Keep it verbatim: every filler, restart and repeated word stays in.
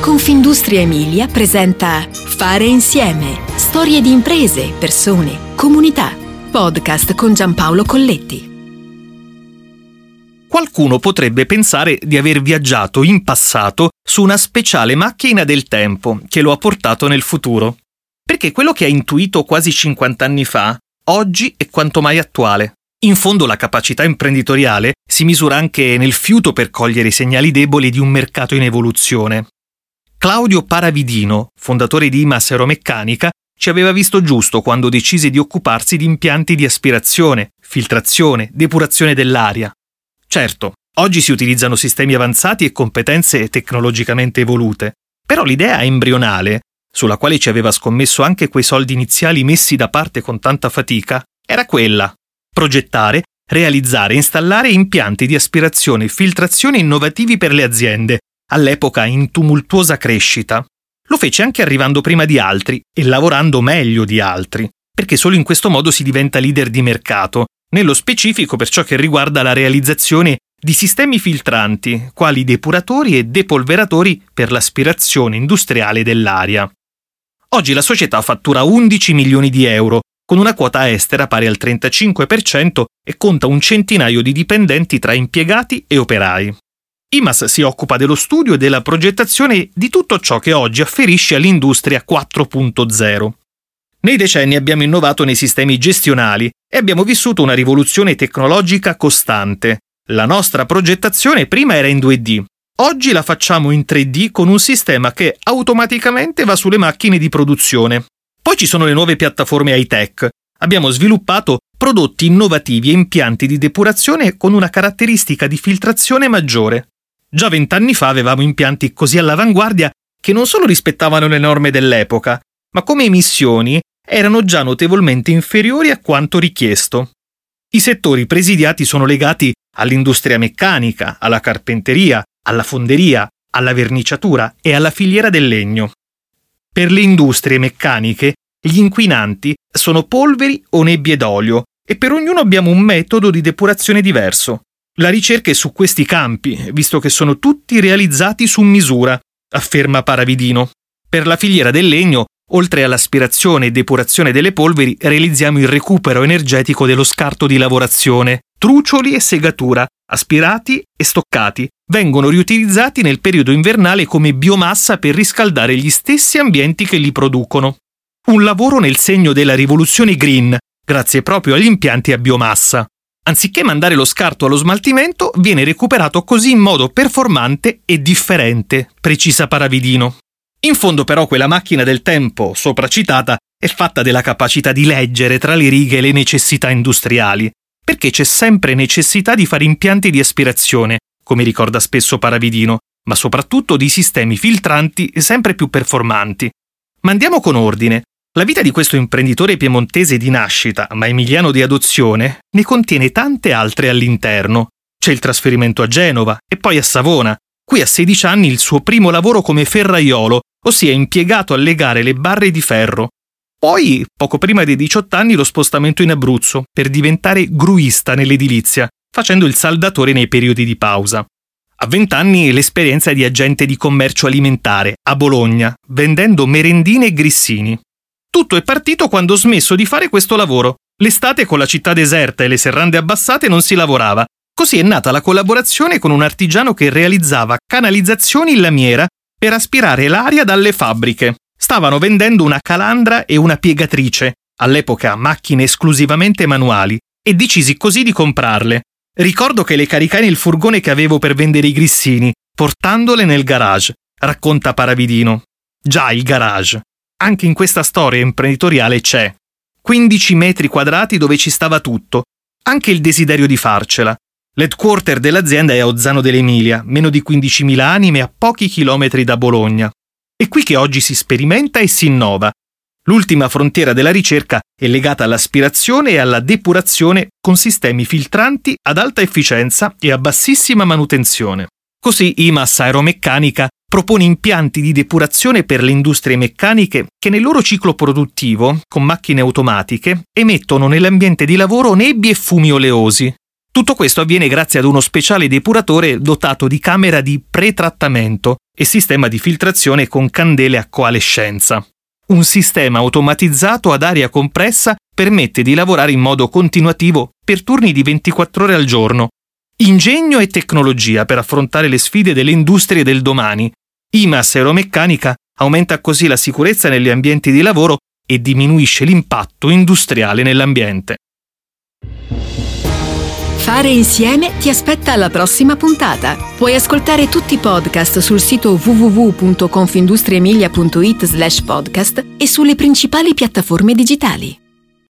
Confindustria Emilia presenta Fare insieme. Storie di imprese, persone, comunità. Podcast con Giampaolo Colletti. Qualcuno potrebbe pensare di aver viaggiato in passato su una speciale macchina del tempo che lo ha portato nel futuro. Perché quello che ha intuito quasi cinquanta anni fa, oggi è quanto mai attuale. In fondo la capacità imprenditoriale si misura anche nel fiuto per cogliere i segnali deboli di un mercato in evoluzione. Claudio Paravidino, fondatore di Imas Aeromeccanica, ci aveva visto giusto quando decise di occuparsi di impianti di aspirazione, filtrazione, depurazione dell'aria. Certo, oggi si utilizzano sistemi avanzati e competenze tecnologicamente evolute, però l'idea embrionale, sulla quale ci aveva scommesso anche quei soldi iniziali messi da parte con tanta fatica, era quella: progettare, realizzare e installare impianti di aspirazione e filtrazione innovativi per le aziende, all'epoca in tumultuosa crescita. Lo fece anche arrivando prima di altri e lavorando meglio di altri, perché solo in questo modo si diventa leader di mercato, nello specifico per ciò che riguarda la realizzazione di sistemi filtranti, quali depuratori e depolveratori per l'aspirazione industriale dell'aria. Oggi la società fattura undici milioni di euro, con una quota estera pari al trentacinque per cento e conta un centinaio di dipendenti tra impiegati e operai. Imas si occupa dello studio e della progettazione di tutto ciò che oggi afferisce all'industria quattro punto zero. Nei decenni abbiamo innovato nei sistemi gestionali e abbiamo vissuto una rivoluzione tecnologica costante. La nostra progettazione prima era in due D. Oggi la facciamo in tre D con un sistema che automaticamente va sulle macchine di produzione. Poi ci sono le nuove piattaforme high-tech. Abbiamo sviluppato prodotti innovativi e impianti di depurazione con una caratteristica di filtrazione maggiore. Già vent'anni fa avevamo impianti così all'avanguardia che non solo rispettavano le norme dell'epoca, ma come emissioni erano già notevolmente inferiori a quanto richiesto. I settori presidiati sono legati all'industria meccanica, alla carpenteria, alla fonderia, alla verniciatura e alla filiera del legno. Per le industrie meccaniche, gli inquinanti sono polveri o nebbie d'olio e per ognuno abbiamo un metodo di depurazione diverso. La ricerca è su questi campi, visto che sono tutti realizzati su misura, afferma Paravidino. Per la filiera del legno, oltre all'aspirazione e depurazione delle polveri, realizziamo il recupero energetico dello scarto di lavorazione. Trucioli e segatura, aspirati e stoccati, vengono riutilizzati nel periodo invernale come biomassa per riscaldare gli stessi ambienti che li producono. Un lavoro nel segno della rivoluzione green, grazie proprio agli impianti a biomassa. Anziché mandare lo scarto allo smaltimento, viene recuperato così in modo performante e differente, precisa Paravidino. In fondo però quella macchina del tempo, sopracitata, è fatta della capacità di leggere tra le righe le necessità industriali, perché c'è sempre necessità di fare impianti di aspirazione, come ricorda spesso Paravidino, ma soprattutto di sistemi filtranti sempre più performanti. Ma andiamo con ordine. La vita di questo imprenditore piemontese di nascita, ma emiliano di adozione, ne contiene tante altre all'interno. C'è il trasferimento a Genova e poi a Savona. Qui a sedici anni il suo primo lavoro come ferraiolo, ossia impiegato a legare le barre di ferro. Poi, poco prima dei diciotto anni, lo spostamento in Abruzzo per diventare gruista nell'edilizia, facendo il saldatore nei periodi di pausa. A vent'anni l'esperienza di agente di commercio alimentare a Bologna, vendendo merendine e grissini. Tutto è partito quando ho smesso di fare questo lavoro. L'estate con la città deserta e le serrande abbassate non si lavorava. Così è nata la collaborazione con un artigiano che realizzava canalizzazioni in lamiera per aspirare l'aria dalle fabbriche. Stavano vendendo una calandra e una piegatrice, all'epoca macchine esclusivamente manuali, e decisi così di comprarle. Ricordo che le caricai nel furgone che avevo per vendere i grissini, portandole nel garage, racconta Paravidino. Già il garage. Anche in questa storia imprenditoriale c'è. quindici metri quadrati dove ci stava tutto, anche il desiderio di farcela. L'headquarter dell'azienda è a Ozzano dell'Emilia, meno di quindicimila anime a pochi chilometri da Bologna. È qui che oggi si sperimenta e si innova. L'ultima frontiera della ricerca è legata all'aspirazione e alla depurazione con sistemi filtranti ad alta efficienza e a bassissima manutenzione. Così Imas Aeromeccanica propone impianti di depurazione per le industrie meccaniche che nel loro ciclo produttivo, con macchine automatiche, emettono nell'ambiente di lavoro nebbie e fumi oleosi. Tutto questo avviene grazie ad uno speciale depuratore dotato di camera di pretrattamento e sistema di filtrazione con candele a coalescenza. Un sistema automatizzato ad aria compressa permette di lavorare in modo continuativo per turni di ventiquattro ore al giorno. Ingegno e tecnologia per affrontare le sfide delle industrie del domani. Imas Aeromeccanica aumenta così la sicurezza negli ambienti di lavoro e diminuisce l'impatto industriale nell'ambiente. Fare insieme ti aspetta alla prossima puntata. Puoi ascoltare tutti i podcast sul sito w w w punto confindustriemilia punto it slash podcast e sulle principali piattaforme digitali.